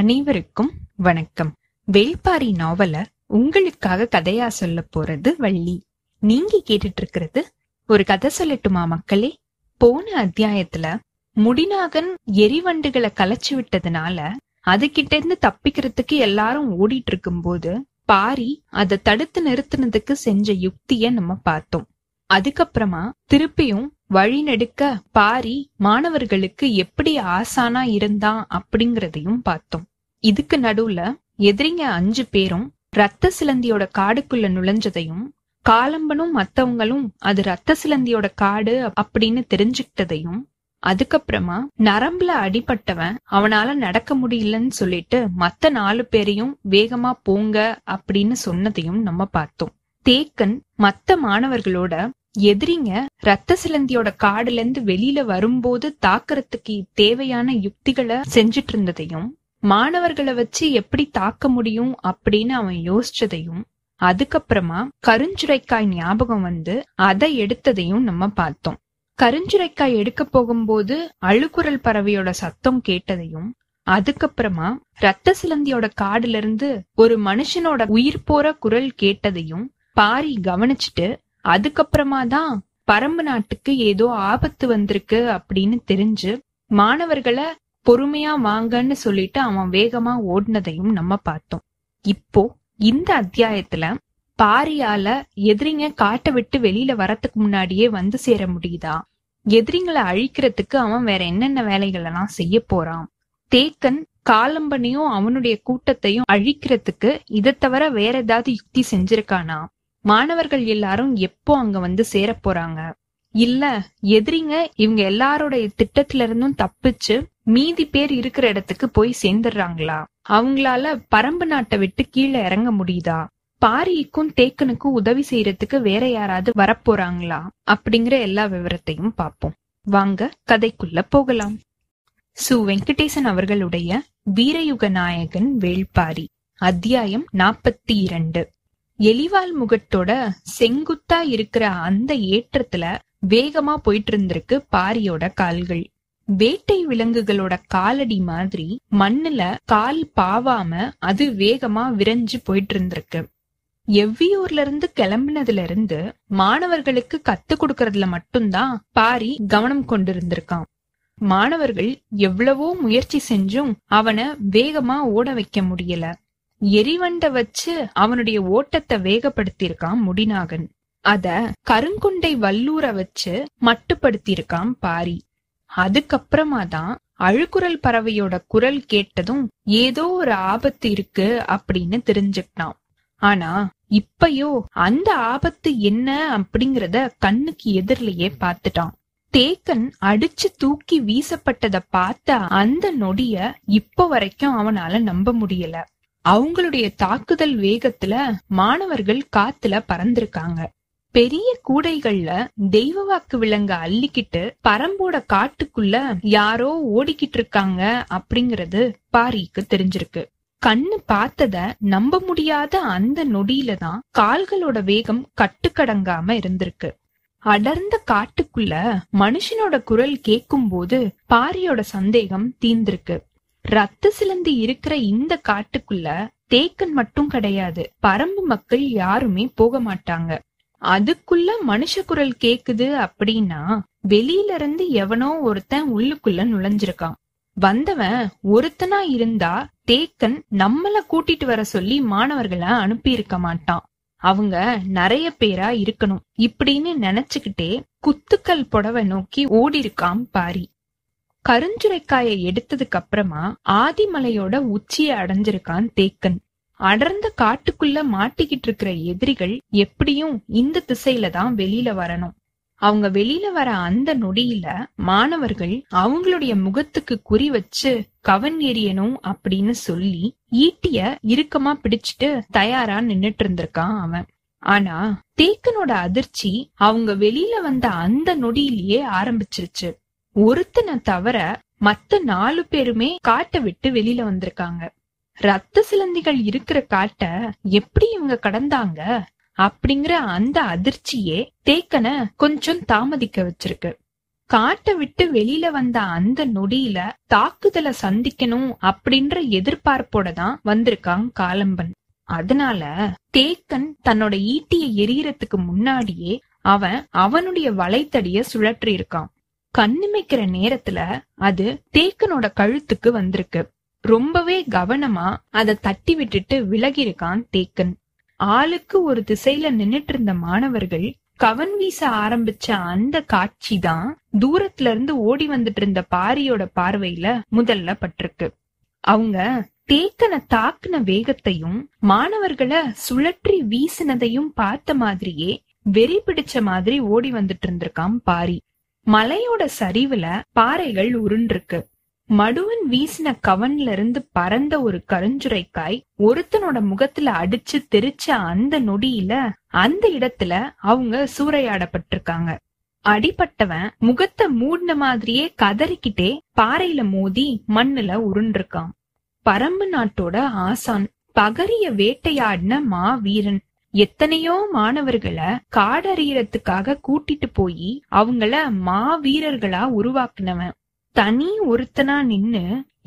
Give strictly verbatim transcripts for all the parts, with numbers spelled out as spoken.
அனைவருக்கும் வணக்கம். வேள்பாரி நாவல உங்களுக்காக கதையா சொல்ல போறது வள்ளி. நீங்க கேட்டுட்டு இருக்கிறது ஒரு கதை. சொல்லட்டுமா மக்களே? போன அத்தியாயத்துல முடிநாகன் எரிவண்டுகளை கலைச்சு விட்டதுனால அது கிட்ட இருந்து தப்பிக்கிறதுக்கு எல்லாரும் ஓடிட்டு இருக்கும் போது பாரி அதை தடுத்து நிறுத்தினதுக்கு செஞ்ச யுக்திய நம்ம பார்த்தோம். அதுக்கப்புறமா திருப்பியும் வழிநெடுக்க பாரி மாணவர்களுக்கு எப்படி ஆசானா இருந்தான் அப்படிங்கறதையும் பார்த்தோம். இதுக்கு நடுவுல எதிரிங்க அஞ்சு பேரும் ரத்த சிலந்தியோட காடுக்குள்ள நுழைஞ்சதையும், காலம்பனும் மத்தவங்களும் அது ரத்த சிலந்தியோட காடு அப்படின்னு தெரிஞ்சுக்கிட்டதையும், அதுக்கப்புறமா நரம்புல அடிபட்டவன் அவனால நடக்க முடியலன்னு சொல்லிட்டு மத்த நாலு பேரையும் வேகமா போங்க அப்படின்னு சொன்னதையும் நம்ம பார்த்தோம். தேக்கன் மத்த மாணவர்களோட எதிரிங்க ரத்த சிலந்தியோட காடுல இருந்து வெளியில வரும்போது தாக்குறதுக்கு தேவையான யுக்திகளை செஞ்சிட்டு இருந்ததையும், மாணவர்களை வச்சு எப்படி தாக்க முடியும் அப்படின்னு அவன் யோசிச்சதையும், அதுக்கப்புறமா கருஞ்சுரைக்காய் ஞாபகம் வந்து அதை எடுத்ததையும் நம்ம பார்த்தோம். கருஞ்சுரைக்காய் எடுக்க போகும்போது அழுகுரல் பறவையோட சத்தம் கேட்டதையும், அதுக்கப்புறமா ரத்த சிலந்தியோட காடுல இருந்து ஒரு மனுஷனோட உயிர் போற குரல் கேட்டதையும் பாரி கவனிச்சுட்டு, அதுக்கப்புறமா தான் பரம்பு நாட்டுக்கு ஏதோ ஆபத்து வந்திருக்கு அப்படின்னு தெரிஞ்சு மாணவர்களை பொறுமையா வாங்கன்னு சொல்லிட்டு அவன் வேகமா ஓடினதையும் நம்ம பார்த்தோம். இப்போ இந்த அத்தியாயத்துல பாரியால எதிரிங்க காட்டை விட்டு வெளியில வரத்துக்கு முன்னாடியே வந்து சேர முடியுதா? எதிரிங்களை அழிக்கிறதுக்கு அவன் வேற என்னென்ன வேலைகள் எல்லாம் செய்ய போறான்? தேக்கன் காலம்பனையும் அவனுடைய கூட்டத்தையும் அழிக்கிறதுக்கு இதை தவிர வேற ஏதாவது யுக்தி செஞ்சிருக்கானா? மாணவர்கள் எல்லாரும் எப்போ அங்க வந்து சேர போறாங்க? இல்ல எதிரிங்க இவங்க எல்லாரோடைய திட்டத்துல இருந்தும் தப்பிச்சு மீதி பேர் இருக்கிற இடத்துக்கு போய் சேர்ந்துடுறாங்களா? அவங்களால பரம்பு நாட்டை விட்டு கீழே இறங்க முடியுதா? பாரிக்கும் தேக்கனுக்கும் உதவி செய்யறதுக்கு வேற யாராவது வரப்போறாங்களா? அப்படிங்கிற எல்லா விவரத்தையும் பார்ப்போம். வாங்க கதைக்குள்ள போகலாம். சு வெங்கடேசன் அவர்களுடைய வீரயுக நாயகன் வேள்பாரி, அத்தியாயம் நாற்பத்தி இரண்டு. எலிவாள் முகட்டோட செங்குத்தா இருக்கிற அந்த ஏற்றத்துல வேகமா போயிட்டு இருந்திருக்கு பாரியோட கால்கள். வேட்டை விலங்குகளோட காலடி மாதிரி மண்ணுல கால் பாவாம அது வேகமா விரைஞ்சு போயிட்டு இருந்திருக்கு. எவ்வியூர்ல இருந்து கிளம்பினதுல இருந்து மாணவர்களுக்கு கத்து கொடுக்கறதுல மட்டும்தான் பாரி கவனம் கொண்டிருந்திருக்கான். மாணவர்கள் எவ்வளவோ முயற்சி செஞ்சும் அவனை வேகமா ஓட வைக்க முடியல. எரிவண்ட வச்சு அவனுடைய ஓட்டத்தை வேகப்படுத்தியிருக்கான் முடிநாகன். அத கருங்குண்டை வல்லூர வச்சு மட்டுப்படுத்தியிருக்கான் பாரி. அதுக்கப்புறமா தான் அழுகுரல் பறவையோட குரல் கேட்டதும் ஏதோ ஒரு ஆபத்து இருக்கு அப்படின்னு தெரிஞ்சுக்கிட்டான். ஆனா இப்பயோ அந்த ஆபத்து என்ன அப்படிங்கறத கண்ணுக்கு எதிரிலேயே பாத்துட்டான். தேக்கன் அடிச்சு தூக்கி வீசப்பட்டதை பார்த்த அந்த நொடிய இப்போ வரைக்கும் அவனால நம்ப முடியல. அவங்களுடைய தாக்குதல் வேகத்துல மாணவர்கள் காத்துல பறந்திருக்காங்க. பெரிய கூடைகள்ல தெய்வ வாக்கு விலங்க அள்ளிக்கிட்டு பரம்போட காட்டுக்குள்ள யாரோ ஓடிக்கிட்டு இருக்காங்க அப்படிங்கறது பாரிக்கு தெரிஞ்சிருக்கு. கண்ணு பார்த்தத நம்ப முடியாத அந்த நொடியில தான் கால்களோட வேகம் கட்டுக்கடங்காம இருந்திருக்கு. அடர்ந்த காட்டுக்குள்ள மனுஷனோட குரல் கேட்கும் போது பாரியோட சந்தேகம் தீர்ந்திருக்கு. ரத்த சிலந்தி இருக்கிற இந்த காட்டுக்குள்ள தேக்கன் மட்டும் கிடையாது, பரம்பு மக்கள் யாருமே போக மாட்டாங்க. அதுக்குள்ள மனுஷ குரல் கேக்குது அப்படின்னா வெளியில இருந்து எவனோ ஒருத்தன் உள்ளுக்குள்ள நுழைஞ்சிருக்கான். வந்தவன் ஒருத்தனா இருந்தா தேக்கன் நம்மள கூட்டிட்டு வர சொல்லி மாணவர்களை அனுப்பி இருக்க மாட்டான். அவங்க நிறைய பேரா இருக்கணும் இப்படின்னு நினைச்சுக்கிட்டே குத்துக்கல் புடவை நோக்கி ஓடி இருக்கான் பாரி. கருஞ்சுரைக்காயை எடுத்ததுக்கு அப்புறமா ஆதிமலையோட உச்சியை அடைஞ்சிருக்கான் தேக்கன். அடர்ந்த காட்டுக்குள்ள மாட்டிக்கிட்டு இருக்கிற எதிரிகள் எப்படியும் இந்த திசையில தான் வெளியில வரணும். அவங்க வெளியில வர அந்த நொடியில மாணவர்கள் அவங்களுடைய முகத்துக்கு குறி வச்சு கவன் எறியணும் அப்படின்னு சொல்லி ஈட்டிய இறுக்கமா பிடிச்சிட்டு தயாரா நின்னுட்டு இருந்திருக்கான் அவன். ஆனா தேக்கனோட அதிர்ச்சி அவங்க வெளியில வந்த அந்த நொடியிலேயே ஆரம்பிச்சிருச்சு. ஒருத்தனை தவிர மத்த நாலு பேருமே காட்டை விட்டு வெளியில வந்திருக்காங்க. ரத்த சிலந்திகள் இருக்கிற காட்டை எப்படி இவங்க கடந்தாங்க அப்படிங்கிற அந்த அதிர்ச்சியே தேக்கனை கொஞ்சம் தாமதிக்க வச்சிருக்கு. காட்டை விட்டு வெளியில வந்த அந்த நொடியில தாக்குதலை சந்திக்கணும் அப்படின்ற எதிர்பார்ப்போட தான் வந்திருக்கான் காலம்பன். அதனால தேக்கன் தன்னோட ஈட்டிய எரியறதுக்கு முன்னாடியே அவன் அவனுடைய வளைத்தடிய சுழற்றி இருக்கான். கண்ணிமைக்கிற நேரத்துல அது தேக்கனோட கழுத்துக்கு வந்திருக்கு. ரொம்பவே கவனமா அதை தட்டி விட்டுட்டு விலகிருக்கான் தேக்கன். ஆளுக்கு ஒரு திசையில நின்னுட்டு இருந்த மாணவர்கள் கவன் வீச ஆரம்பிச்ச அந்த காட்சி தான் தூரத்துல இருந்து ஓடி வந்துட்டு இருந்த பாரியோட பார்வையில முதல்ல பட்டிருக்கு. அவங்க தேக்கனை தாக்குன வேகத்தையும் மாணவர்களை சுழற்றி வீசினதையும் பார்த்த மாதிரியே வெறி பிடிச்ச மாதிரி ஓடி வந்துட்டு இருந்திருக்கான் பாரி. மலையோட சரிவுல பாறைகள் உருண்டிருக்கு. மடுவன் வீசின கவன்ல இருந்து பறந்த ஒரு கருஞ்சுரைக்காய் ஒருத்தனோட முகத்துல அடிச்சு தெரிச்ச அந்த நொடியில அந்த இடத்துல அவங்க சூறையாடப்பட்டிருக்காங்க. அடிபட்டவன் முகத்தை மூடின மாதிரியே கதறிக்கிட்டே பாறையில மோதி மண்ணுல உருண்டிருக்கான். பரம்பு நாட்டோட ஆசான், பகரிய வேட்டையாடின மா வீரன், எத்தனையோ மாணவர்களை காடறியறதுக்காக கூட்டிட்டு போய் அவங்கள மா வீரர்களா உருவாக்குனவன். தனி ஒருத்தனா நின்னு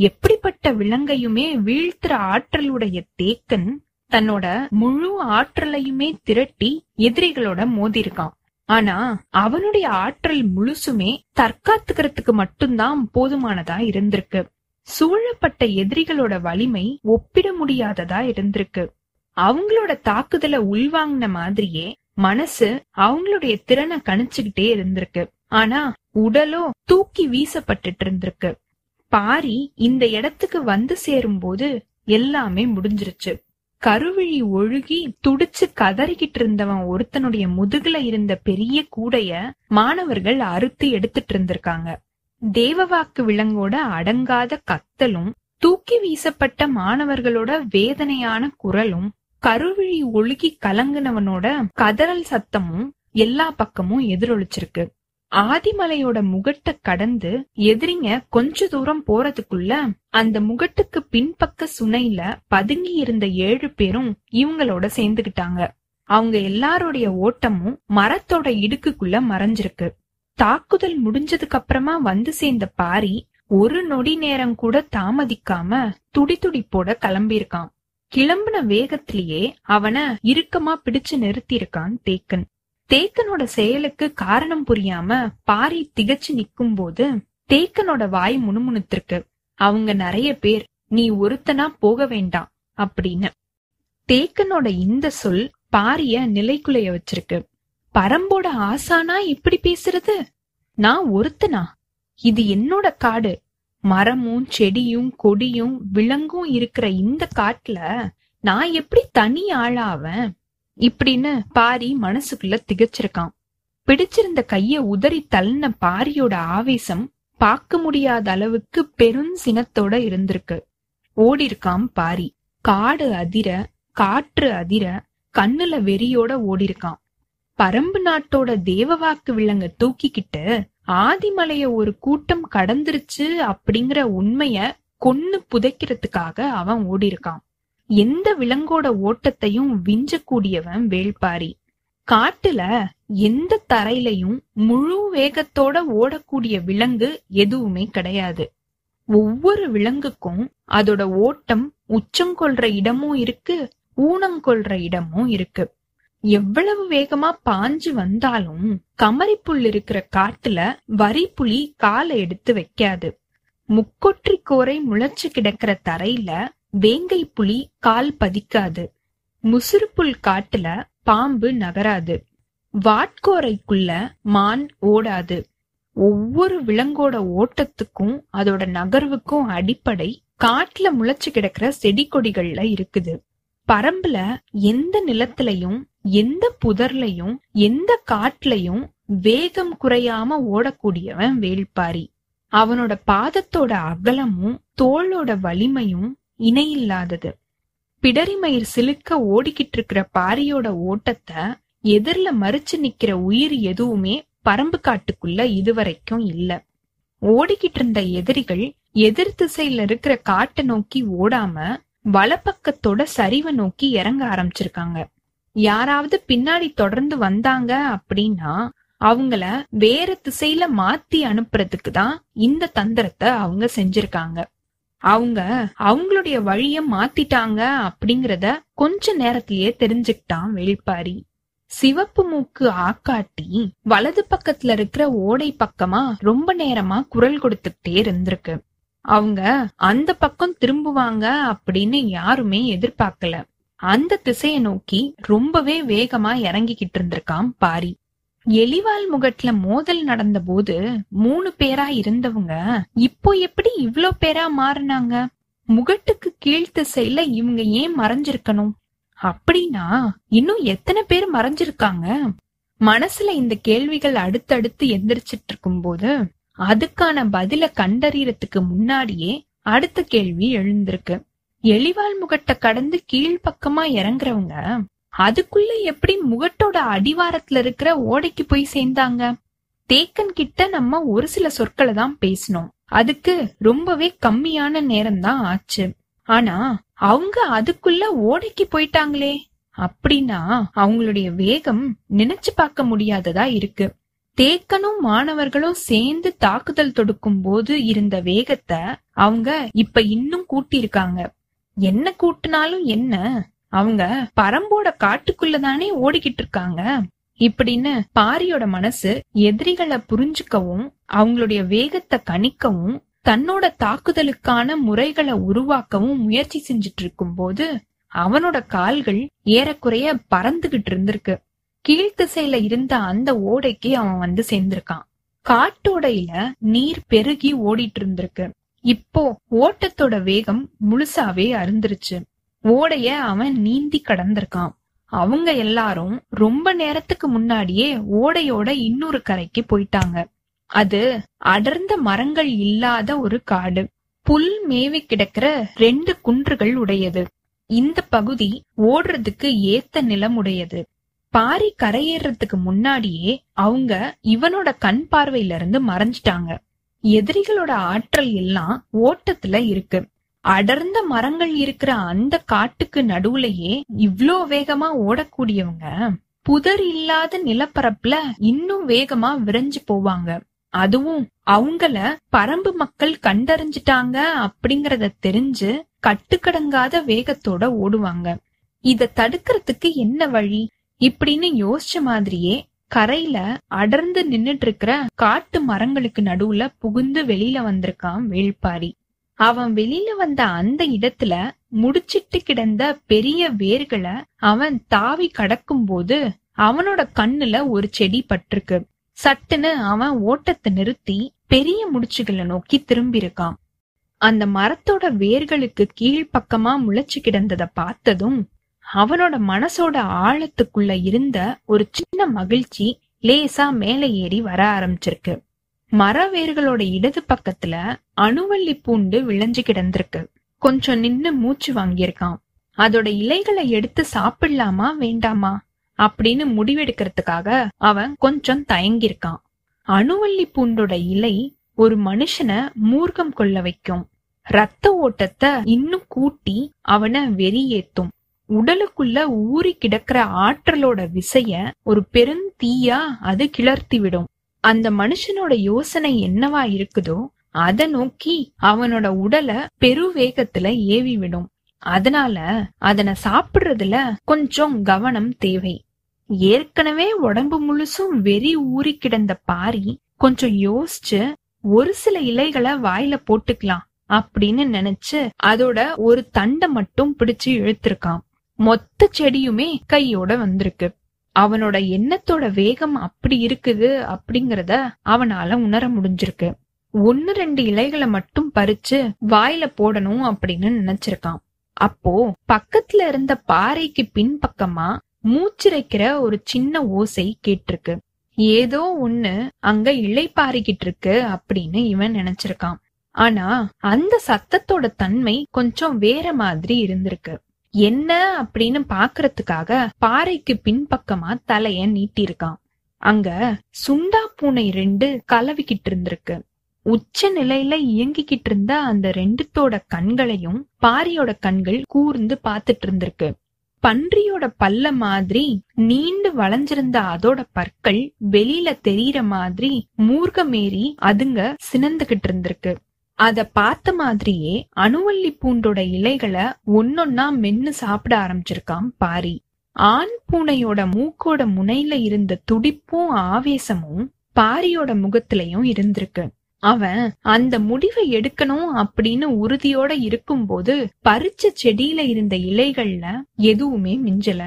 எப்படிப்பட்ட விலங்கையுமே வீழ்த்துற ஆற்றலுடைய தேக்கன் தன்னோட முழு ஆற்றலையுமே திரட்டி எதிரிகளோட மோதிருக்கான். ஆனா அவனுடைய ஆற்றல் முழுசுமே தற்காத்துக்கிறதுக்கு மட்டும்தான் போதுமானதா இருந்திருக்கு. சூழப்பட்ட எதிரிகளோட வலிமை ஒப்பிட முடியாததா இருந்திருக்கு. அவங்களோட தாக்குதலை உள்வாங்கின மாதிரியே மனசு அவங்களுடைய திறனை கணிச்சுக்கிட்டே இருந்திருக்கு. ஆனா உடலோ தூக்கி வீசப்பட்டுட்டு இருந்திருக்கு. பாரி இந்த இடத்துக்கு வந்து சேரும் போது எல்லாமே முடிஞ்சிருச்சு. கருவிழி ஒழுகி துடிச்சு கதறிக்கிட்டு இருந்தவன் ஒருத்தனுடைய முதுகுல இருந்த பெரிய கூடைய மாணவர்கள் அறுத்து எடுத்துட்டு இருந்திருக்காங்க. தேவவாக்கு விலங்கோட அடங்காத கத்தலும் தூக்கி வீசப்பட்ட மாணவர்களோட வேதனையான குரலும் கருவிழி ஒழுகி கலங்கினவனோட கதறல் சத்தமும் எல்லா பக்கமும் எதிரொலிச்சிருக்கு. ஆதிமலையோட முகட்ட கடந்து எதிரிங்க கொஞ்ச தூரம் போறதுக்குள்ள அந்த முகட்டுக்கு பின்பக்க சுனையில பதுங்கி இருந்த ஏழு பேரும் இவங்களோட சேர்ந்துகிட்டாங்க. அவங்க எல்லாருடைய ஓட்டமும் மரத்தோட இடுக்குக்குள்ள மறைஞ்சிருக்கு. தாக்குதல் முடிஞ்சதுக்கு அப்புறமா வந்து சேர்ந்த பாரி ஒரு நொடி நேரம் கூட தாமதிக்காம துடிதுடிப்போட கிளம்பியிருக்கான். கிளம்பின வேகத்திலேயே அவனை இறுக்கமா பிடிச்சு நிறுத்தியிருக்கான் தேக்கன். தேக்கனோட செயலுக்கு காரணம் புரியாம பாரி திகச்சு நிக்கும் போது தேக்கனோட வாய் முணுமுணுத்திருக்கு. அவங்க நிறைய பேர், நீ ஒருத்தனா போக வேண்டாம் அப்படின்னு. தேக்கனோட இந்த சொல் பாரிய நிலைக்குலைய வச்சிருக்கு. பரம்போட ஆசானா இப்படி பேசுறது? நான் ஒருத்தனா? இது என்னோட காடு. மரமும் செடியும் கொடியும் விலங்கும் இருக்கிற இந்த காட்டுல நான் எப்படி தனி ஆளாவேன் இப்படின்னு பாரி மனசுக்குள்ள திகச்சிருக்கான். பிடிச்சிருந்த கைய உதறி தள்ளின பாரியோட ஆவேசம் பார்க்க முடியாத அளவுக்கு பெரும் சினத்தோட இருந்திருக்கு. ஓடி இருக்கான் பாரி. காடு அதிர, காற்று அதிர, கண்ணுல வெறியோட ஓடிருக்கான். பரம்பு நாட்டோட தேவவாக்கு விலங்க தூக்கிக்கிட்டு ஆதிமலைய ஒரு கூட்டம் கடந்துருச்சு அப்படிங்கிற உண்மைய கொன்னு புதைக்கிறதுக்காக அவன் ஓடிருக்கான். எந்த விலங்கோட ஓட்டத்தையும் விஞ்சக்கூடியவன் வேள்பாரி. காட்டுல எந்த தரையிலையும் முழு வேகத்தோட ஓடக்கூடிய விலங்கு எதுவுமே கிடையாது. ஒவ்வொரு விலங்குக்கும் அதோட ஓட்டம் உச்சங்கொள்ற இடமும் இருக்கு, ஊனங்கொள்ற இடமும் இருக்கு. எவ்வளவு வேகமா பாஞ்சு வந்தாலும் கமரிப்புள் இருக்கிற காட்டுல வரிப்புலி காலை எடுத்து வைக்காது. முக்கொற்றி கோரை முளைச்சு கிடக்கிற தரையில வேங்கை புலி கால் பதிக்காது. முசுறுப்புல் காட்டுல பாம்பு நகராது. வாட்கோரைக்குள்ள மான் ஓடாது. ஒவ்வொரு விலங்கோட ஓட்டத்துக்கும் அதோட நகர்வுக்கும் அடிப்படை காட்டுல முளைச்சு கிடக்கிற செடி கொடிகள்ல இருக்குது. பரம்புல எந்த நிலத்திலையும் எந்த புதர்லையும் எந்த காட்டுலயும் வேகம் குறையாம ஓடக்கூடியவன் வேள்பாரி. அவனோட பாதத்தோட அகலமும் தோளோட வலிமையும் இணையில்லாதது. பிடரிமயிர் சிலுக்க ஓடிக்கிட்டு இருக்கிற பாரியோட ஓட்டத்தை எதிர்ல மறிச்சு நிக்கிற உயிர் எதுவுமே பரம்பு காட்டுக்குள்ள இதுவரைக்கும் இல்ல. ஓடிக்கிட்டு இருந்த எதிரிகள் எதிர் திசையில இருக்கிற காட்டை நோக்கி ஓடாம வலப்பக்கத்தோட சரிவை நோக்கி இறங்க ஆரம்பிச்சிருக்காங்க. யாராவது பின்னாடி தொடர்ந்து வந்தாங்க அப்படின்னா அவங்கள வேற திசையில மாத்தி அனுப்புறதுக்கு தான் இந்த தந்திரத்தை அவங்க செஞ்சிருக்காங்க. அவங்க அவங்களுடைய வழிய மாத்திட்டாங்க அப்படிங்கறத கொஞ்ச நேரத்திலேயே தெரிஞ்சுக்கிட்டான் வேள்பாரி. சிவப்பு மூக்கு ஆக்காட்டி வலது பக்கத்துல இருக்கிற ஓடை பக்கமா ரொம்ப நேரமா குரல் கொடுத்துக்கிட்டே இருந்திருக்கு. அவங்க அந்த பக்கம் திரும்புவாங்க அப்படின்னு யாருமே எதிர்பார்க்கல. அந்த திசையை நோக்கி ரொம்பவே வேகமா இறங்கிக்கிட்டு இருந்திருக்கான் பாரி. எலிவாள் முகட்டுல மோதல் நடந்த போது மூணு பேரா இருந்தவங்க இப்போ எப்படி இவ்ளோ பேரா மாறினாங்க? முகட்டுக்கு கீழ் திசையில இவங்க ஏன் மறைஞ்சிருக்கணும்? அப்படின்னா இன்னும் எத்தனை பேர் மறைஞ்சிருக்காங்க? மனசுல இந்த கேள்விகள் அடுத்தடுத்து எந்திரிச்சிட்டு இருக்கும் போது அதுக்கான பதில கண்டறியறதுக்கு முன்னாடியே அடுத்த கேள்வி எழுந்திருக்கு. எலிவாள் முகட்ட கடந்து கீழ்பக்கமா இறங்குறவங்க அதுக்குள்ள எப்படி முகட்டோட அடிவாரத்துல இருக்கிற ஓடைக்கு போய் சேர்ந்தாங்க? தேக்கன் கிட்ட நம்ம ஒரு சில சொற்களை தான் பேசணும். அதுக்கு ரொம்பவே கம்மியான நேரம் தான் ஆச்சு. ஆனா அவங்க அதுக்குள்ள ஓடைக்கு போயிட்டாங்களே அப்படின்னா அவங்களுடைய வேகம் நினைச்சு பார்க்க முடியாததா இருக்கு. தேக்கனும் மாணவர்களும் சேர்ந்து தாக்குதல் தொடுக்கும் போது இருந்த வேகத்தை அவங்க இப்ப இன்னும் கூட்டியிருக்காங்க. என்ன கூட்டினாலும் என்ன, அவங்க பரம்போட காட்டுக்குள்ளதானே ஓடிக்கிட்டு இருக்காங்க இப்படின்னு பாரியோட மனசு எதிரிகளை புரிஞ்சுக்கவும் அவங்களுடைய வேகத்தை கணிக்கவும் தன்னோட தாக்குதலுக்கான முறைகளை உருவாக்கவும் முயற்சி செஞ்சிட்டு இருக்கும் போது அவனோட கால்கள் ஏறக்குறைய பறந்துகிட்டு இருந்திருக்கு. கீழ்த்திசையில இருந்த அந்த ஓடைக்கு அவன் வந்து சேர்ந்திருக்கான். காட்டோடையில நீர் பெருகி ஓடிட்டு இருந்திருக்கு. இப்போ ஓட்டத்தோட வேகம் முழுசாவே அருந்துருச்சு. ஓடைய அவன் நீந்தி கடந்திருக்கான். அவங்க எல்லாரும் ரொம்ப நேரத்துக்கு முன்னாடியே ஓடையோட இன்னொரு கரைக்கு போயிட்டாங்க. அது அடர்ந்த மரங்கள் இல்லாத ஒரு காடு. புல் மேவி கிடக்கிற ரெண்டு குன்றுகள் உடையது. இந்த பகுதி ஓடுறதுக்கு ஏத்த நிலம் உடையது. பாரி கரையேறதுக்கு முன்னாடியே அவங்க இவனோட கண் பார்வையில இருந்து மறைஞ்சிட்டாங்க. எதிரிகளோட ஆற்றல் எல்லாம் ஓட்டத்துல இருக்கு. அடர்ந்த மரங்கள் இருக்கிற அந்த காட்டுக்கு நடுவுலயே இவ்ளோ வேகமா ஓடக்கூடியவங்க புதர் இல்லாத நிலப்பரப்புல இன்னும் வேகமா விரைஞ்சு போவாங்க. அதுவும் அவங்கள பரம்பு மக்கள் கண்டறிஞ்சிட்டாங்க அப்படிங்கறத தெரிஞ்சு கட்டுக்கடங்காத வேகத்தோட ஓடுவாங்க. இத தடுக்கிறதுக்கு என்ன வழி இப்படின்னு யோசிச்ச மாதிரியே கரையில அடர்ந்து நின்னுட்டு இருக்கிற காட்டு மரங்களுக்கு நடுவுல புகுந்து வெளியில வந்திருக்கான் வேள்பாரி. அவன் வெளியில வந்த அந்த இடத்துல முடிச்சிட்டு கிடந்த பெரிய வேர்களை அவன் தாவி கடக்கும் போது அவனோட கண்ணுல ஒரு செடி பட்டிருக்கு. சட்டுன்னு அவன் ஓட்டத்தை நிறுத்தி பெரிய முடிச்சுகளை நோக்கி திரும்பி இருக்கான். அந்த மரத்தோட வேர்களுக்கு கீழ்பக்கமா முளைச்சு கிடந்தத பார்த்ததும் அவனோட மனசோட ஆழத்துக்குள்ள இருந்த ஒரு சின்ன மகிழ்ச்சி லேசா மேல ஏறி வர ஆரம்பிச்சிருக்கு. மர வேர்களோட இடது பக்கத்துல அணுவள்ளி பூண்டு விளைஞ்சு கிடந்திருக்கு. கொஞ்சம் நின்னு மூச்சு வாங்கியிருக்கான். அதோட இலைகளை எடுத்து சாப்பிடலாமா வேண்டாமா அப்படின்னு முடிவெடுக்கிறதுக்காக அவன் கொஞ்சம் தயங்கியிருக்கான். அணுவள்ளி பூண்டோட இலை ஒரு மனுஷனை மூர்க்கம் கொள்ள வைக்கும். ரத்த ஓட்டத்தை இன்னும் கூட்டி அவனை வெறியேத்தும். உடலுக்குள்ள ஊறி கிடக்கிற ஆற்றலோட விசைய ஒரு பெரும் தீயா அது கிளர்த்தி விடும். அந்த மனுஷனோட யோசனை என்னவா இருக்குதோ அத நோக்கி அவனோட உடலை பெருவேகத்துல ஏவி விடும். அதனால அதனை சாப்பிடுறதுல கொஞ்சம் கவனம் தேவை. ஏற்கனவே உடம்பு முழுசும் வெறி ஊறி கிடந்த பாரி கொஞ்சம் யோசிச்சு ஒரு சில இலைகளை வாயில போட்டுக்கலாம் அப்படின்னு நினைச்சு அதோட ஒரு தண்டை மட்டும் பிடிச்சு இழுத்திருக்கான். மொத்த செடியுமே கையோட வந்திருக்கு. அவனோட எண்ணத்தோட வேகம் அப்படி இருக்குது அப்படிங்கறத அவனால உணர முடிஞ்சிருக்கு. ஒன்னு ரெண்டு இலைகளை மட்டும் பறிச்சு வாயில போடணும் அப்படின்னு நினைச்சிருக்கான். அப்போ பக்கத்துல இருந்த பாறைக்கு பின்பக்கமா மூச்சிரைக்கிற ஒரு சின்ன ஓசை கேட்டிருக்கு. ஏதோ ஒண்ணு அங்க இலை பாரிக்கிட்டு இருக்கு அப்படின்னு இவன் நினைச்சிருக்கான். ஆனா அந்த சத்தத்தோட தன்மை கொஞ்சம் வேற மாதிரி இருந்திருக்கு. என்ன அப்படின்னு பாக்குறதுக்காக பாறைக்கு பின்பக்கமா தலைய நீட்டிருக்கான். அங்க சுண்டா பூனை ரெண்டு கலவிக்கிட்டு இருந்திருக்கு. உச்ச நிலையில இயங்கிக்கிட்டு இருந்த அந்த ரெண்டுத்தோட கண்களையும் பாரியோட கண்கள் கூர்ந்து பாத்துட்டு இருந்திருக்கு. பன்றியோட பல்ல மாதிரி நீண்டு வளைஞ்சிருந்த அதோட பற்கள் வெளியில தெரியற மாதிரி மூர்க்கமேறி அதுங்க சினந்துகிட்டு இருந்திருக்கு. அத பார்த்த மாதிரியே அணுவல்லி பூண்டோட இலைகளை ஒன்னொன்னா மென்னு சாப்பிட ஆரம்பிச்சிருக்கான் பாரி. ஆண் பூனையோட மூக்கோட முனையில இருந்த துடிப்பும் ஆவேசமும் பாரியோட முகத்திலையும் இருந்திருக்கு. அவன் அந்த முடிவை எடுக்கணும் அப்படின்னு உறுதியோட இருக்கும்போது பறிச்ச செடியில இருந்த இலைகள்ல எதுவுமே மிஞ்சல.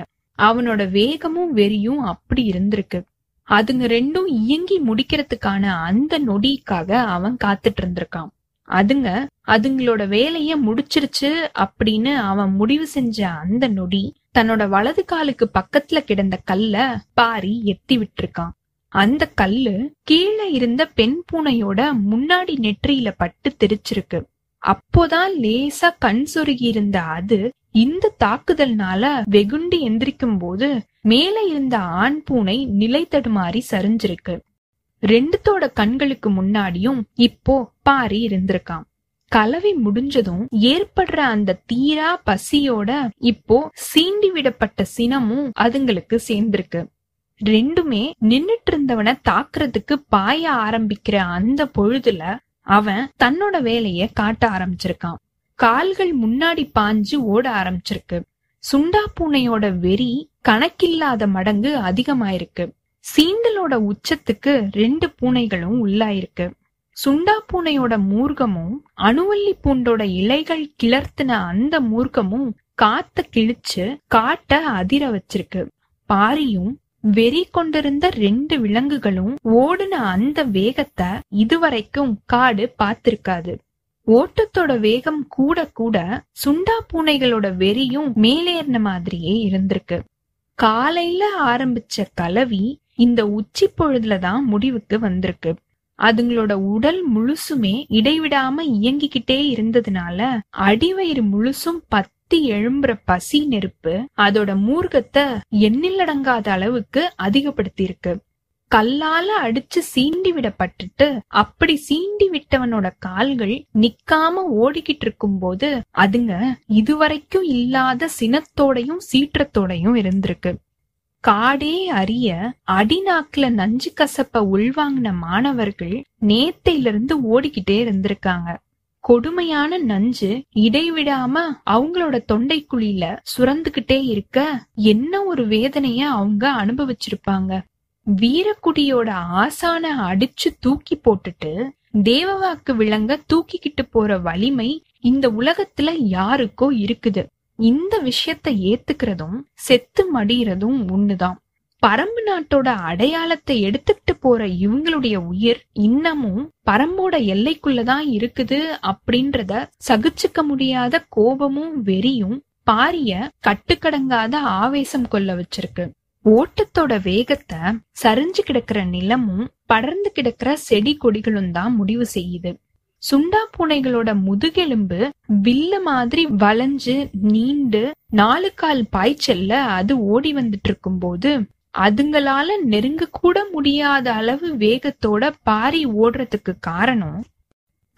அவனோட வேகமும் வெறியும் அப்படி இருந்திருக்கு. அதுங்க ரெண்டும் இயங்கி முடிக்கிறதுக்கான அந்த நொடிக்காக அவன் காத்துட்டு இருந்திருக்கான். அதுங்க அதுங்களோட வேலைய முடிச்சிருச்சு அப்படின்னு அவன் முடிவு செஞ்ச அந்த நொடி தன்னோட வலது காலுக்கு பக்கத்துல கிடந்த கல்ல பாரி எத்தி விட்டுருக்கான். அந்த கல்லு கீழே இருந்த பெண் பூனையோட முன்னாடி நெற்றியில பட்டு தெரிச்சிருக்கு. அப்போதான் லேசா கண் சொருகி இருந்த அது இந்த தாக்குதல்னால வெகுண்டு எந்திரிக்கும் போது மேல இருந்த ஆண் பூனை நிலை தடுமாறி சரிஞ்சிருக்கு. ரெண்டுத்தோட கண்களுக்கு முன்னாடியும் இப்போ பாரி இருந்திருக்கான். கலவி முடிஞ்சதும் ஏற்படுற அந்த தீரா பசியோட இப்போ சீண்டி விடப்பட்ட சினமும் அதுங்களுக்கு சேர்ந்திருக்கு. ரெண்டுமே நின்னுட்டு இருந்தவனை தாக்குறதுக்கு பாய ஆரம்பிக்கிற அந்த பொழுதுல அவன் தன்னோட வேலைய காட்ட ஆரம்பிச்சிருக்கான். கால்கள் முன்னாடி பாஞ்சு ஓட ஆரம்பிச்சிருக்கு. சுண்டா பூனையோட வெறி கணக்கில்லாத மடங்கு அதிகமாயிருக்கு. சீண்டலோட உச்சத்துக்கு ரெண்டு பூனைகளும் உள்ளாயிருக்கு. சுண்டா பூனையோட மூர்க்கமும் அணுவல்லி பூண்டோட இலைகள் கிளர்த்தின அந்த மூர்க்கமும் காத்த கிழிச்சு காட்ட அதிர வச்சிருக்கு. பாரியும் வெறி கொண்டிருந்த ரெண்டு விலங்குகளும் ஓடுன அந்த வேகத்தை இதுவரைக்கும் காடு பார்த்திருக்காது. ஓட்டத்தோட வேகம் கூட கூட சுண்டா பூனைகளோட வெறியும் மேலேறின மாதிரியே இருந்திருக்கு. காலையில ஆரம்பிச்ச கலவி இந்த உச்சி பொழுதுலதான் முடிவுக்கு வந்திருக்கு. அதுங்களோட உடல் முழுசுமே இடைவிடாம இயங்கிக்கிட்டே இருந்ததுனால அடிவயிறு முழுசும் பத்தி எழும்புற பசி நெருப்பு அதோட மூர்க்கத்தை எண்ணிலடங்காத அளவுக்கு அதிகப்படுத்தியிருக்கு. கல்லால அடிச்சு சீண்டி விடப்பட்டுட்டு அப்படி சீண்டி விட்டவனோட கால்கள் நிக்காம ஓடிக்கிட்டு இருக்கும் போது அதுங்க இதுவரைக்கும் இல்லாத சினத்தோடையும் சீற்றத்தோடையும் இருந்திருக்கு. காடே அறிய அடிநாக்குல நஞ்சு கசப்ப உள்வாங்கின மாணவர்கள் நேத்தையிலிருந்து ஓடிக்கிட்டே இருந்திருக்காங்க. கொடுமையான நஞ்சு இடைவிடாம அவங்களோட தொண்டைக்குழியில சுரந்துகிட்டே இருக்க என்ன ஒரு வேதனைய அவங்க அனுபவிச்சிருப்பாங்க. வீரக்குடியோட ஆசான அடிச்சு தூக்கி போட்டுட்டு தேவவாக்கு விலங்க தூக்கிக்கிட்டு போற வலிமை இந்த உலகத்துல யாருக்கோ இருக்குது. இந்த விஷயத்த ஏத்துக்கிறதும் செத்து மடியறதும் ஒண்ணுதான். பரம்பு நாட்டோட அடையாளத்தை எடுத்துக்கிட்டு போற இவங்களுடைய உயிர் இன்னமும் பரம்போட எல்லைக்குள்ளதான் இருக்குது அப்படின்றத சகிச்சுக்க முடியாத கோபமும் வெறியும் பாரிய கட்டுக்கடங்காத ஆவேசம் கொள்ள வச்சிருக்கு. ஓட்டத்தோட வேகத்தை சரிஞ்சு கிடக்கிற நிலமும் படர்ந்து கிடக்கிற செடி கொடிகளும் தான் முடிவு செய்யுது. சுண்டா பூனைகளோட முதுகெலும்பு வில்ல மாதிரி வளைஞ்சு நீண்டு நாலு கால் பாய்ச்சல்ல அது ஓடி வந்துட்டு இருக்கும் போது அதுங்களால நெருங்க கூட முடியாத அளவு வேகத்தோட பாரி ஓடுறதுக்கு காரணம்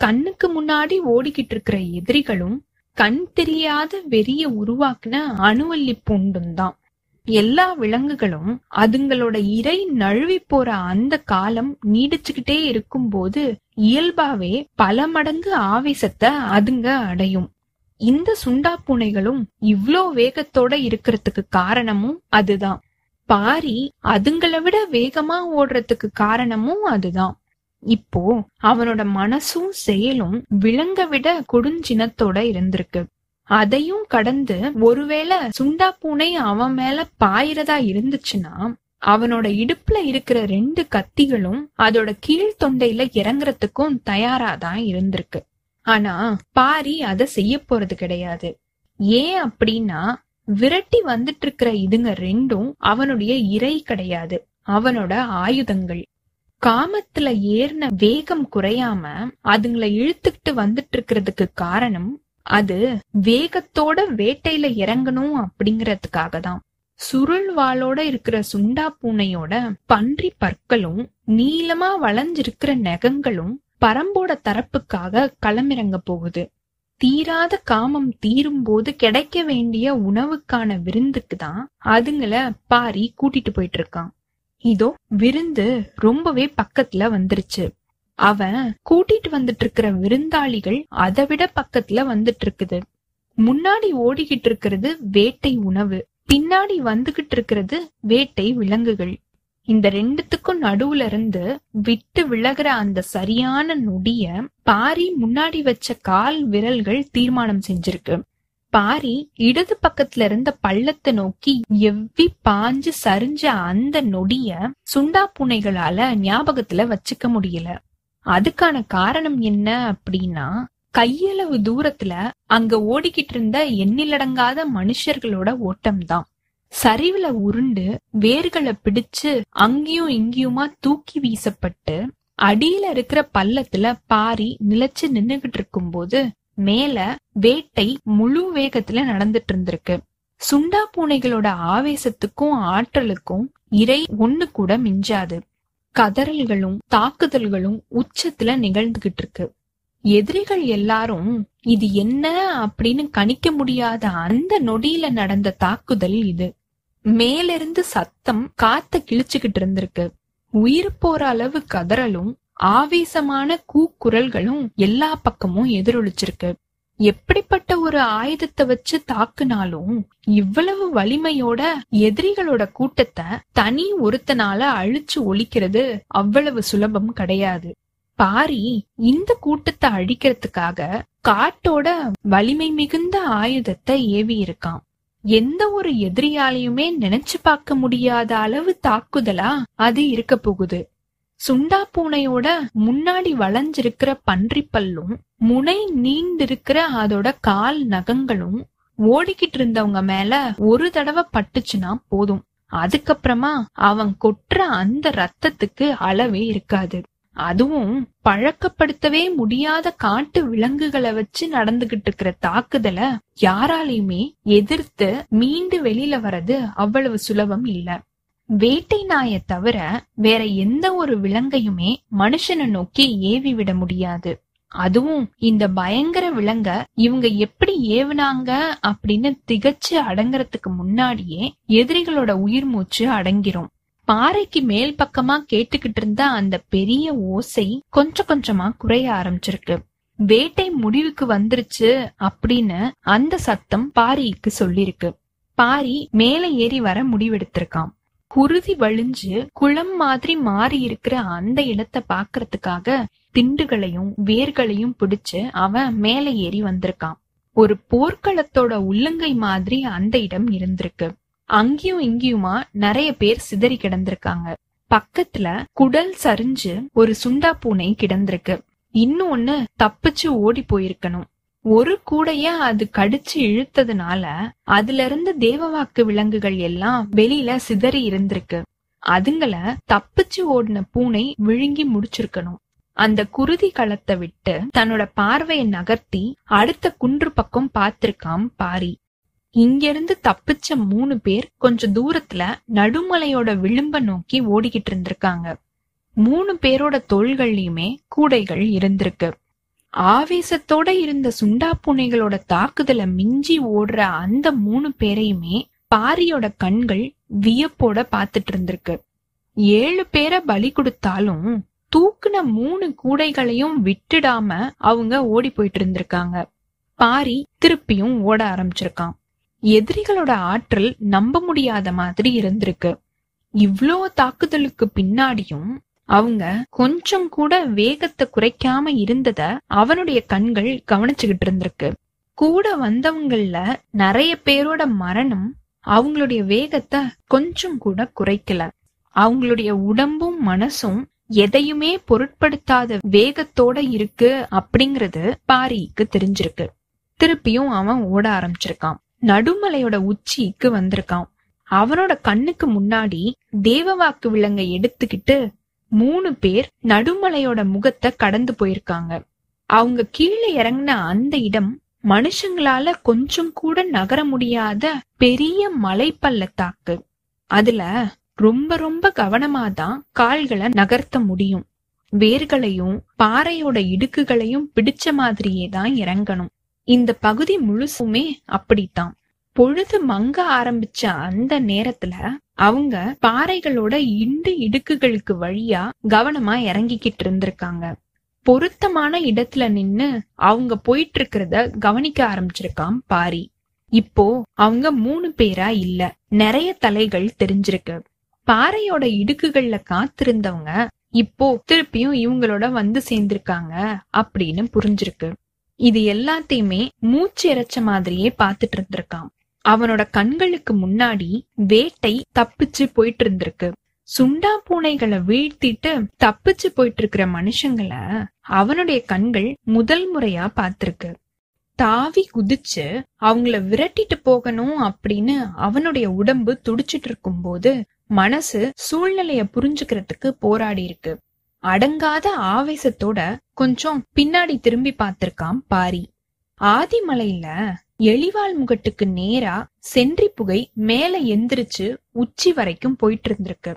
கண்ணுக்கு முன்னாடி ஓடிக்கிட்டு இருக்கிற எதிரிகளும் கண் தெரியாத வெறிய உருவாக்குன அணுவல்லி பூண்டும் தான். எல்லா விலங்குகளும் அதுங்களோட இறை நழுவி போற அந்த காலம் நீடிச்சுக்கிட்டே இருக்கும் போது இயல்பாவே பல மடங்கு ஆவேசத்தை அதுங்க அடையும். இந்த சுண்டா பூனைகளும் இவ்ளோ வேகத்தோட இருக்கிறதுக்கு காரணமும் அதுதான். பாரி அதுங்களை விட வேகமா ஓடுறதுக்கு காரணமும் அதுதான். இப்போ அவனோட மனசும் செயலும் விலங்கை விட கொடுஞ்சினத்தோட இருந்திருக்கு. அதையும் கடந்து ஒருவேளை சுண்டா பூனை அவன் மேல பாயிரதா இருந்துச்சுன்னா அவனோட இடுப்புல இருக்கிற ரெண்டு கத்திகளும் அதோட கீழ் தொண்டையில இறங்குறதுக்கும் தயாராதான் இருந்திருக்கு. ஆனா பாரி அதை செய்ய போறது கிடையாது. ஏன் அப்படின்னா விரட்டி வந்துட்டு இருக்கிற இதுங்க ரெண்டும் அவனுடைய இறை கிடையாது, அவனோட ஆயுதங்கள். காமத்துல ஏறின வேகம் குறையாம அதுங்களை இழுத்துக்கிட்டு வந்துட்டு இருக்கிறதுக்கு காரணம் அது வேகத்தோட வேட்டையில இறங்கணும் அப்படிங்கறதுக்காக தான். சுருள் வாளோட இருக்கிற சுண்டா பூனையோட பன்றி பற்களும் நீளமா வளைஞ்சிருக்கிற நகங்களும் பரம்போட தரப்புக்காக களமிறங்க போகுது. தீராத காமம் தீரும் போது கிடைக்க வேண்டிய உணவுக்கான விருந்துக்கு தான் அதுங்கள பாரி கூட்டிட்டு போயிட்டு இருக்கான். இதோ விருந்து ரொம்பவே பக்கத்துல வந்துருச்சு. அவன் கூட்டிட்டு வந்துட்டு இருக்கிற விருந்தாளிகள் அதை விட பக்கத்துல வந்துட்டு இருக்குது. முன்னாடி ஓடிக்கிட்டு இருக்கிறது வேட்டை உணவு, பின்னாடி வந்துகிட்டு இருக்கிறது வேட்டை விலங்குகள். இந்த ரெண்டுத்துக்கும் நடுவுல இருந்து விட்டு விலகிற அந்த சரியான நொடிய பாரி முன்னாடி வச்ச கால் விரல்கள் தீர்மானம் செஞ்சிருக்கு. பாரி இடது பக்கத்துல இருந்த பள்ளத்தை நோக்கி எவ்வி பாஞ்சு சரிஞ்ச அந்த நொடிய சுண்டா பூனைகளால ஞாபகத்துல வச்சுக்க முடியல. அதுக்கான காரணம் என்ன அப்படின்னா, கையளவு தூரத்துல அங்க ஓடிக்கிட்டு இருந்த எண்ணிலடங்காத மனுஷர்களோட ஓட்டம்தான். சரிவுல உருண்டு வேர்களை பிடிச்சு அங்கேயும் இங்கேயுமா தூக்கி வீசப்பட்டு அடியில இருக்கிற பள்ளத்துல பாரி நிலைச்சு நின்னுகிட்டு இருக்கும் போது மேல வேட்டை முழு வேகத்துல நடந்துட்டு இருந்திருக்கு. சுண்டா பூனைகளோட ஆவேசத்துக்கும் ஆற்றலுக்கும் இறை ஒண்ணு கூட மிஞ்சாது. கதறல்களும் தாக்குதல்களும் உச்சத்துல நிகழ்ந்துகிட்டு இருக்கு. எதிரிகள் எல்லாரும் இது என்ன அப்படின்னு கணிக்க முடியாத அந்த நொடியில நடந்த தாக்குதல் இது. மேலிருந்து சத்தம் காத்த கிழிச்சுக்கிட்டு இருந்திருக்கு. உயிர் போற அளவு கதறலும் ஆவேசமான கூக்குரல்களும் எல்லா பக்கமும் எதிரொலிச்சிருக்கு. எப்படிப்பட்ட ஒரு ஆயுதத்தை வச்சு தாக்குனாலும் இவ்வளவு வலிமையோட எதிரிகளோட கூட்டத்தை தனி ஒருத்தனால அழிச்சு ஒழிக்கிறது அவ்வளவு சுலபம் கிடையாது. பாரி இந்த கூட்டத்தை அழிக்கிறதுக்காக காட்டோட வலிமை மிகுந்த ஆயுதத்தை ஏவி இருக்கான். எந்த ஒரு எதிரியாலையுமே நினைச்சு பார்க்க முடியாத அளவு தாக்குதலா அது இருக்க போகுது. சுண்டா பூனையோட முன்னாடி வளைஞ்சிருக்கிற பன்றி பல்லும் முனை நீண்டிருக்கிற அதோட கால் நகங்களும் ஓடிக்கிட்டு இருந்தவங்க மேல ஒரு தடவை பட்டுச்சுன்னா போதும். அதுக்கப்புறமா அவன் கொட்டுற அந்த ரத்தத்துக்கு அளவே இருக்காது. அதுவும் பழக்கப்படுத்தவே முடியாத காட்டு விலங்குகளை வச்சு நடந்துகிட்டு இருக்கிற தாக்குதலை யாராலையுமே எதிர்த்து மீண்டு வெளியில வர்றது அவ்வளவு சுலபம் இல்ல. வேட்டை நாயை தவிர வேற எந்த ஒரு விலங்கையுமே மனுஷனை நோக்கி ஏவி விட முடியாது. அதுவும் இந்த பயங்கர விலங்க இவங்க எப்படி ஏவுனாங்க அப்படின்னு திகச்சு அடங்குறதுக்கு முன்னாடியே எதிரிகளோட உயிர் மூச்சு அடங்கிரும். பாறைக்கு மேல் பக்கமா கேட்டுக்கிட்டு இருந்த அந்த பெரிய ஓசை கொஞ்சம் கொஞ்சமா குறைய ஆரம்பிச்சிருக்கு. வேட்டை முடிவுக்கு வந்துருச்சு அப்படின்னு அந்த சத்தம் பாரிக்கு சொல்லிருக்கு. பாரி மேல ஏறி வர முடிவெடுத்திருக்கான். குருதி வழிஞ்சு குளம் மாதிரி மாறி இருக்கிற அந்த இடத்தை பாக்குறதுக்காக திண்டுகளையும் வேர்களையும் பிடிச்சு அவன் மேல ஏறி வந்திருக்கான். ஒரு போர்க்களத்தோட உள்ளங்கை மாதிரி அந்த இடம் இருந்திருக்கு. அங்கேயும் இங்கேயுமா நிறைய பேர் சிதறி கிடந்திருக்காங்க. பக்கத்துல குடல் சரிஞ்சு ஒரு சுண்டா பூனை கிடந்திருக்கு. இன்னொன்னு தப்பிச்சு ஓடி போயிருக்கணும். ஒரு கூடைய அது கடிச்சு இழுத்ததுனால அதுல இருந்து தேவவாக்கு விலங்குகள் எல்லாம் வெளியில சிதறி இருந்திருக்கு. அதுங்கள தப்பிச்சு ஓடின பூனை விழுங்கி முடிச்சிருக்கணும். அந்த குருதி களத்தை விட்டு தன்னோட பார்வையை நகர்த்தி அடுத்த குன்று பக்கம் பாத்திருக்காம் பாரி. இங்கிருந்து தப்பிச்ச மூணு பேர் கொஞ்ச தூரத்துல நடுமலையோட விளிம்ப நோக்கி ஓடிக்கிட்டு இருந்திருக்காங்க. மூணு பேரோட தோள்கள்லயுமே கூடைகள் இருந்திருக்கு. ஆவேசத்தோட இருந்த சுண்டா பூனைகளோட தாக்குதல மிஞ்சி ஓடுற அந்த மூணு பேரையுமே பாரியோட கண்கள் வியப்போட பாத்துட்டு இருந்திருக்கு. ஏழு பேரை பலி கொடுத்தாலும் தூக்குன மூணு கூடைகளையும் விட்டுடாம அவங்க ஓடி போயிட்டு இருந்திருக்காங்க. பாரி திருப்பியும் ஓட ஆரம்பிச்சிருக்கான். எதிரிகளோட ஆற்றல் நம்ப முடியாத மாதிரி இருந்திருக்கு. இவ்ளோ தாக்குதலுக்கு பின்னாடியும் அவங்க கொஞ்சம் கூட வேகத்தை குறைக்காம இருந்தத அவனுடைய கண்கள் கவனிச்சுக்கிட்டு இருந்திருக்கு. கூட வந்தவங்கள நிறைய பேரோட மரணம் அவங்களுடைய வேகத்தை கொஞ்சம் கூட குறைக்கல. அவங்களுடைய உடம்பும் மனசும் எதையுமே பொருட்படுத்தாத வேகத்தோட இருக்கு அப்படிங்கிறது பாரிக்கு தெரிஞ்சிருக்கு. திருப்பியும் அவன் ஓட ஆரம்பிச்சிருக்கான். நடுமலையோட உச்சிக்கு வந்திருக்கான். அவனோட கண்ணுக்கு முன்னாடி தேவவாக்கு விலங்கை எடுத்துக்கிட்டு மூணு பேர் நடுமலையோட முகத்தை கடந்து போயிருக்காங்க. அவங்க கீழே இறங்கின அந்த இடம் மனுஷங்களால கொஞ்சம் கூட நகர முடியாத பெரிய மலை பள்ளத்தாக்கு. அதுல ரொம்ப ரொம்ப கவனமாதான் கால்களை நகர்த்த முடியும். வேர்களையும் பாறையோட இடுக்குகளையும் பிடிச்ச மாதிரியேதான் இறங்கணும். இந்த பகுதி முழுசுமே அப்படித்தான். பொழுது மங்க ஆரம்பிச்ச அந்த நேரத்துல அவங்க பாறைகளோட இண்டு இடுக்குகளுக்கு வழியா கவனமா இறங்கிக்கிட்டு இருந்திருக்காங்க. பொருத்தமான இடத்துல நின்னு அவங்க போயிட்டு இருக்கிறத கவனிக்க ஆரம்பிச்சிருக்கான் பாரி. இப்போ அவங்க மூணு பேரா இல்ல, நிறைய தலைகள் தெரிஞ்சிருக்கு. பாறையோட இடுக்குகள்ல காத்திருந்தவங்க இப்போ திருப்பியும் இவங்களோட வந்து சேர்ந்திருக்காங்க அப்படின்னு புரிஞ்சிருக்கு. இது எல்லாத்தையுமே மூச்சு இறைச்ச மாதிரியே பாத்துட்டு இருந்திருக்கான். அவனோட கண்களுக்கு முன்னாடி வேட்டை தப்பிச்சு போயிட்டு இருந்திருக்கு. சுண்டா பூனைகளை வீழ்த்திட்டு தப்பிச்சு போயிட்டு இருக்கிற மனுஷங்களை அவனுடைய கண்கள் முதல் முறையா பாத்திருக்கு. தாவி குதிச்சு அவங்கள விரட்டிட்டு போகணும் அப்படின்னு அவனுடைய உடம்பு துடிச்சிட்டு இருக்கும் போது மனசு சூழ்நிலைய புரிஞ்சுக்கிறதுக்கு போராடி இருக்கு. அடங்காத ஆவேசத்தோட கொஞ்சம் பின்னாடி திரும்பி பார்த்திருக்கான் பாரி. ஆதிமலையில எலிவாள் முகட்டுக்கு நேரா சென்றி புகை மேல எந்திரிச்சு உச்சி வரைக்கும் போயிட்டு இருந்திருக்கு.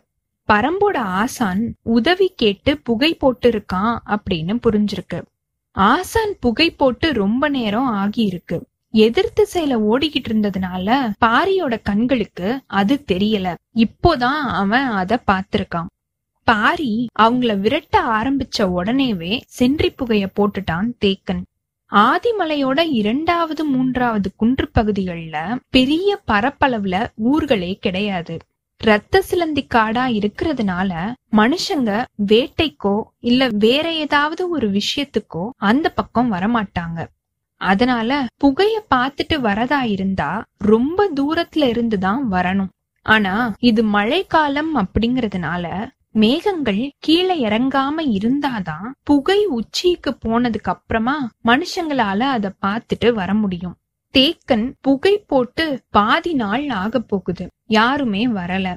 பரம்போட ஆசான் உதவி கேட்டு புகை போட்டு இருக்கான் அப்படின்னு புரிஞ்சிருக்கு. ஆசான் புகை போட்டு ரொம்ப நேரம் ஆகி இருக்கு. எதிர்த்து செயல ஓடிக்கிட்டு இருந்ததுனால பாரியோட கண்களுக்கு அது தெரியல. இப்போதான் அவன் அத பாத்திருக்கான். பாரி அவங்கள விரட்ட ஆரம்பிச்ச உடனேவே சென்றி புகைய போட்டுட்டான் தேக்கன். ஆதிமலையோட இரண்டாவது மூன்றாவது குன்று பகுதிகள்ல பெரிய பரப்பளவுல ஊர்களே கிடையாது. இரத்த சிலந்தி காடா இருக்கிறதுனால மனுஷங்க வேட்டைக்கோ இல்ல வேற ஏதாவது ஒரு விஷயத்துக்கோ அந்த பக்கம் வரமாட்டாங்க. அதனால புகைய பாத்துட்டு வரதா இருந்தா ரொம்ப தூரத்துல இருந்துதான் வரணும். ஆனா இது மழை காலம் அப்படிங்கறதுனால மேகங்கள் கீழே இறங்காம இருந்தாதான் புகை உச்சிக்கு போனதுக்கு அப்புறமா மனுஷங்களால அத பாத்துட்டு வர முடியும். தேக்கன் புகை போட்டு பாதி நாள் ஆக போகுது, யாருமே வரல.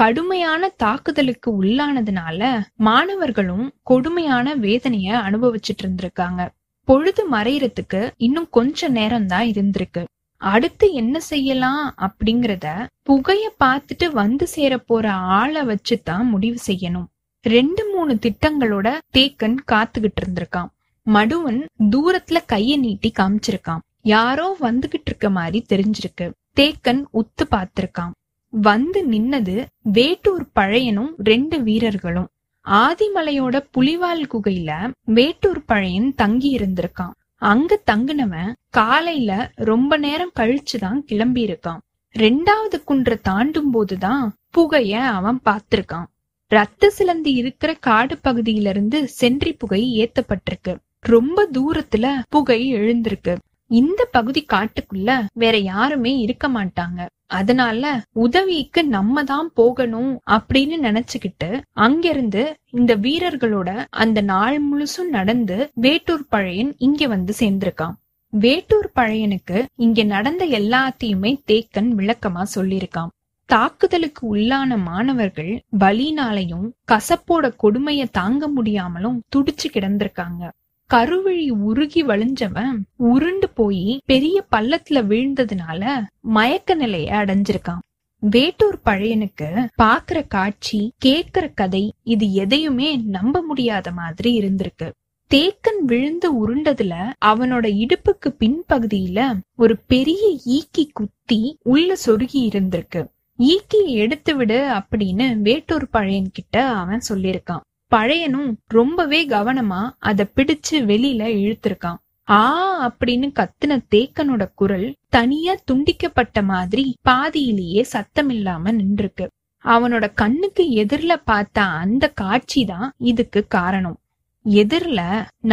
கடுமையான தாக்குதலுக்கு உள்ளானதுனால மாணவர்களும் கொடுமையான வேதனைய அனுபவிச்சுட்டு இருந்திருக்காங்க. பொழுது மறையறதுக்கு இன்னும் கொஞ்ச நேரம் தான் இருந்திருக்கு. அடுத்து என்ன செய்யலாம் அப்படிங்கறத புகைய பாத்துட்டு வந்து சேர போற ஆளை வச்சுதான் முடிவு செய்யணும். ரெண்டு மூணு திட்டங்களோட தேக்கன் காத்துக்கிட்டு இருந்திருக்கான். மடுவன் தூரத்துல கைய நீட்டி காமிச்சிருக்கான். யாரோ வந்துகிட்டு இருக்க மாதிரி தெரிஞ்சிருக்கு. தேக்கன் உத்து பாத்திருக்கான். வந்து நின்னது வேட்டூர் பழையனும் ரெண்டு வீரர்களும். ஆதிமலையோட புலிவாள் குகையில வேட்டூர் பழையன் தங்கி இருந்திருக்கான். அங்க தங்குனவன் காலையில ரொம்ப நேரம் கழிச்சுதான் கிளம்பி இருக்கான். ரெண்டாவது குன்ற தாண்டும் போதுதான் புகைய அவன் பாத்திருக்கான். ரத்த சிலந்தி இருக்கிற காடு பகுதியில இருந்து சென்றி புகை ஏத்தப்பட்டிருக்கு. ரொம்ப தூரத்துல புகை எழுந்திருக்கு. இந்த பகுதி காட்டுக்குள்ள வேற யாருமே இருக்க மாட்டாங்க. அதனால உதவிக்கு நம்ம தான் போகணும் அப்படின்னு நினைச்சுக்கிட்டு அங்கிருந்து இந்த வீரர்களோட அந்த நாள் முழுசும் நடந்து வேட்டூர் பழையன் இங்க வந்து சேர்ந்திருக்கான். வேட்டூர் பழையனுக்கு இங்க நடந்த எல்லாத்தையுமே தேக்கன் விளக்கமா சொல்லியிருக்கான். தாக்குதலுக்கு உள்ளான மாணவர்கள் பலினாலையும் கசப்போட கொடுமைய தாங்க முடியாமலும் துடிச்சு கிடந்திருக்காங்க. கருவழி உருகி வழிஞ்சவன் உருண்டு போய் பெரிய பள்ளத்துல விழுந்ததுனால மயக்க நிலைய அடைஞ்சிருக்கான். வேட்டூர் பழையனுக்கு பாக்குற காட்சி, கேக்குற கதை இது எதையுமே நம்ப முடியாத மாதிரி இருந்திருக்கு. தேக்கன் விழுந்து உருண்டதுல அவனோட இடுப்புக்கு பின்பகுதியில ஒரு பெரிய ஈக்கி குத்தி உள்ள சொருகி இருந்திருக்கு. ஈக்கி எடுத்து விடு அப்படின்னு வேட்டூர் பழையன் கிட்ட அவன் சொல்லியிருக்கான். பழையனும் ரொம்பவே கவனமா அத பிடிச்சு வெளியில இழுத்திருக்கான். ஆ அப்படின்னு கத்துன தேக்கனோட குரல் தனியா துண்டிக்கப்பட்ட மாதிரி பாதியிலேயே சத்தமில்லாம நின்றுருக்கு. அவனோட கண்ணுக்கு எதிர்ல பார்த்த அந்த காட்சி தான் இதுக்கு காரணம். எதிர்ல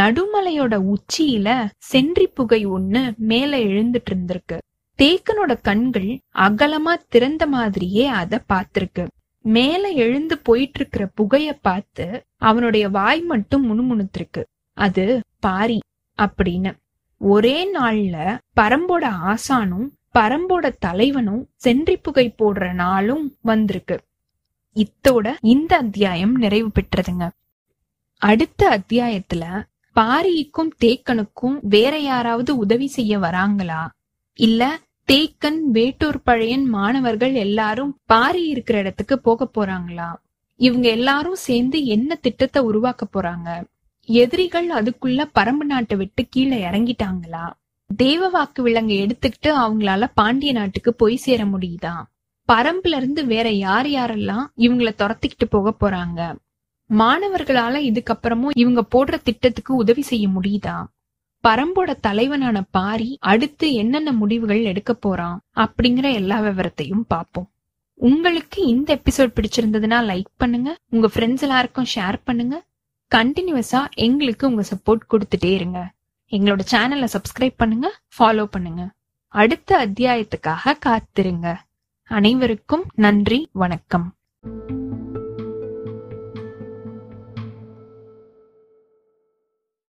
நடுமலையோட உச்சியில சென்றி புகை ஒண்ணு மேல எழுந்துட்டு இருந்திருக்கு. தேக்கனோட கண்கள் அகலமா திறந்த மாதிரியே அத பாத்திருக்கு. மேல எழுந்து போயிட்டு இருக்கிற புகைய பார்த்து அவனுடைய வாய் மட்டும் முணுமுணுத்திருக்கு. அது பாரி அப்படின்னு. ஒரே நாள்ல பரம்போட ஆசானும் பரம்போட தலைவனும் சென்றி புகை போடுற நாளும் வந்திருக்கு. இத்தோட இந்த அத்தியாயம் நிறைவு பெற்றதுங்க. அடுத்த அத்தியாயத்துல பாரிக்கும் தேக்கனுக்கும் வேற யாராவது உதவி செய்ய வராங்களா, இல்ல தேக்கன் வேட்டூர் பழையன் மாணவர்கள் எல்லாரும் பாரி இருக்கிற இடத்துக்கு போக போறாங்களா, இவங்க எல்லாரும் சேர்ந்து என்ன திட்டத்தை உருவாக்க போறாங்க, எதிரிகள் அதுக்குள்ள பரம்பு நாட்டை விட்டு கீழே இறங்கிட்டாங்களா, தேவ வாக்கு விலங்கு எடுத்துக்கிட்டு அவங்களால பாண்டிய நாட்டுக்கு போய் சேர முடியுதா? பரம்புல இருந்து வேற யார் யாரெல்லாம் இவங்களை துரத்திக்கிட்டு போக போறாங்க? மாணவர்களால இதுக்கப்புறமும் இவங்க போடுற திட்டத்துக்கு உதவி செய்ய முடியுதா? பரம்போட தலைவனான பாரி அடுத்து என்னென்ன முடிவுகள் எடுக்க போறான் அப்படிங்கிற எல்லா விவரத்தையும் பார்ப்போம். உங்களுக்கு இந்த எபிசோட் பிடிச்சிருந்ததுன்னா லைக் பண்ணுங்க, உங்க ஃப்ரெண்ட்ஸ் எல்லாருக்கும் ஷேர் பண்ணுங்க. கண்டினியூஸா எங்களுக்கு உங்க சப்போர்ட் கொடுத்துட்டே இருங்க. எங்களோட சேனலை சப்ஸ்கிரைப் பண்ணுங்க, ஃபாலோ பண்ணுங்க. அடுத்த அத்தியாயத்துக்காக காத்திருங்க. அனைவருக்கும் நன்றி, வணக்கம்.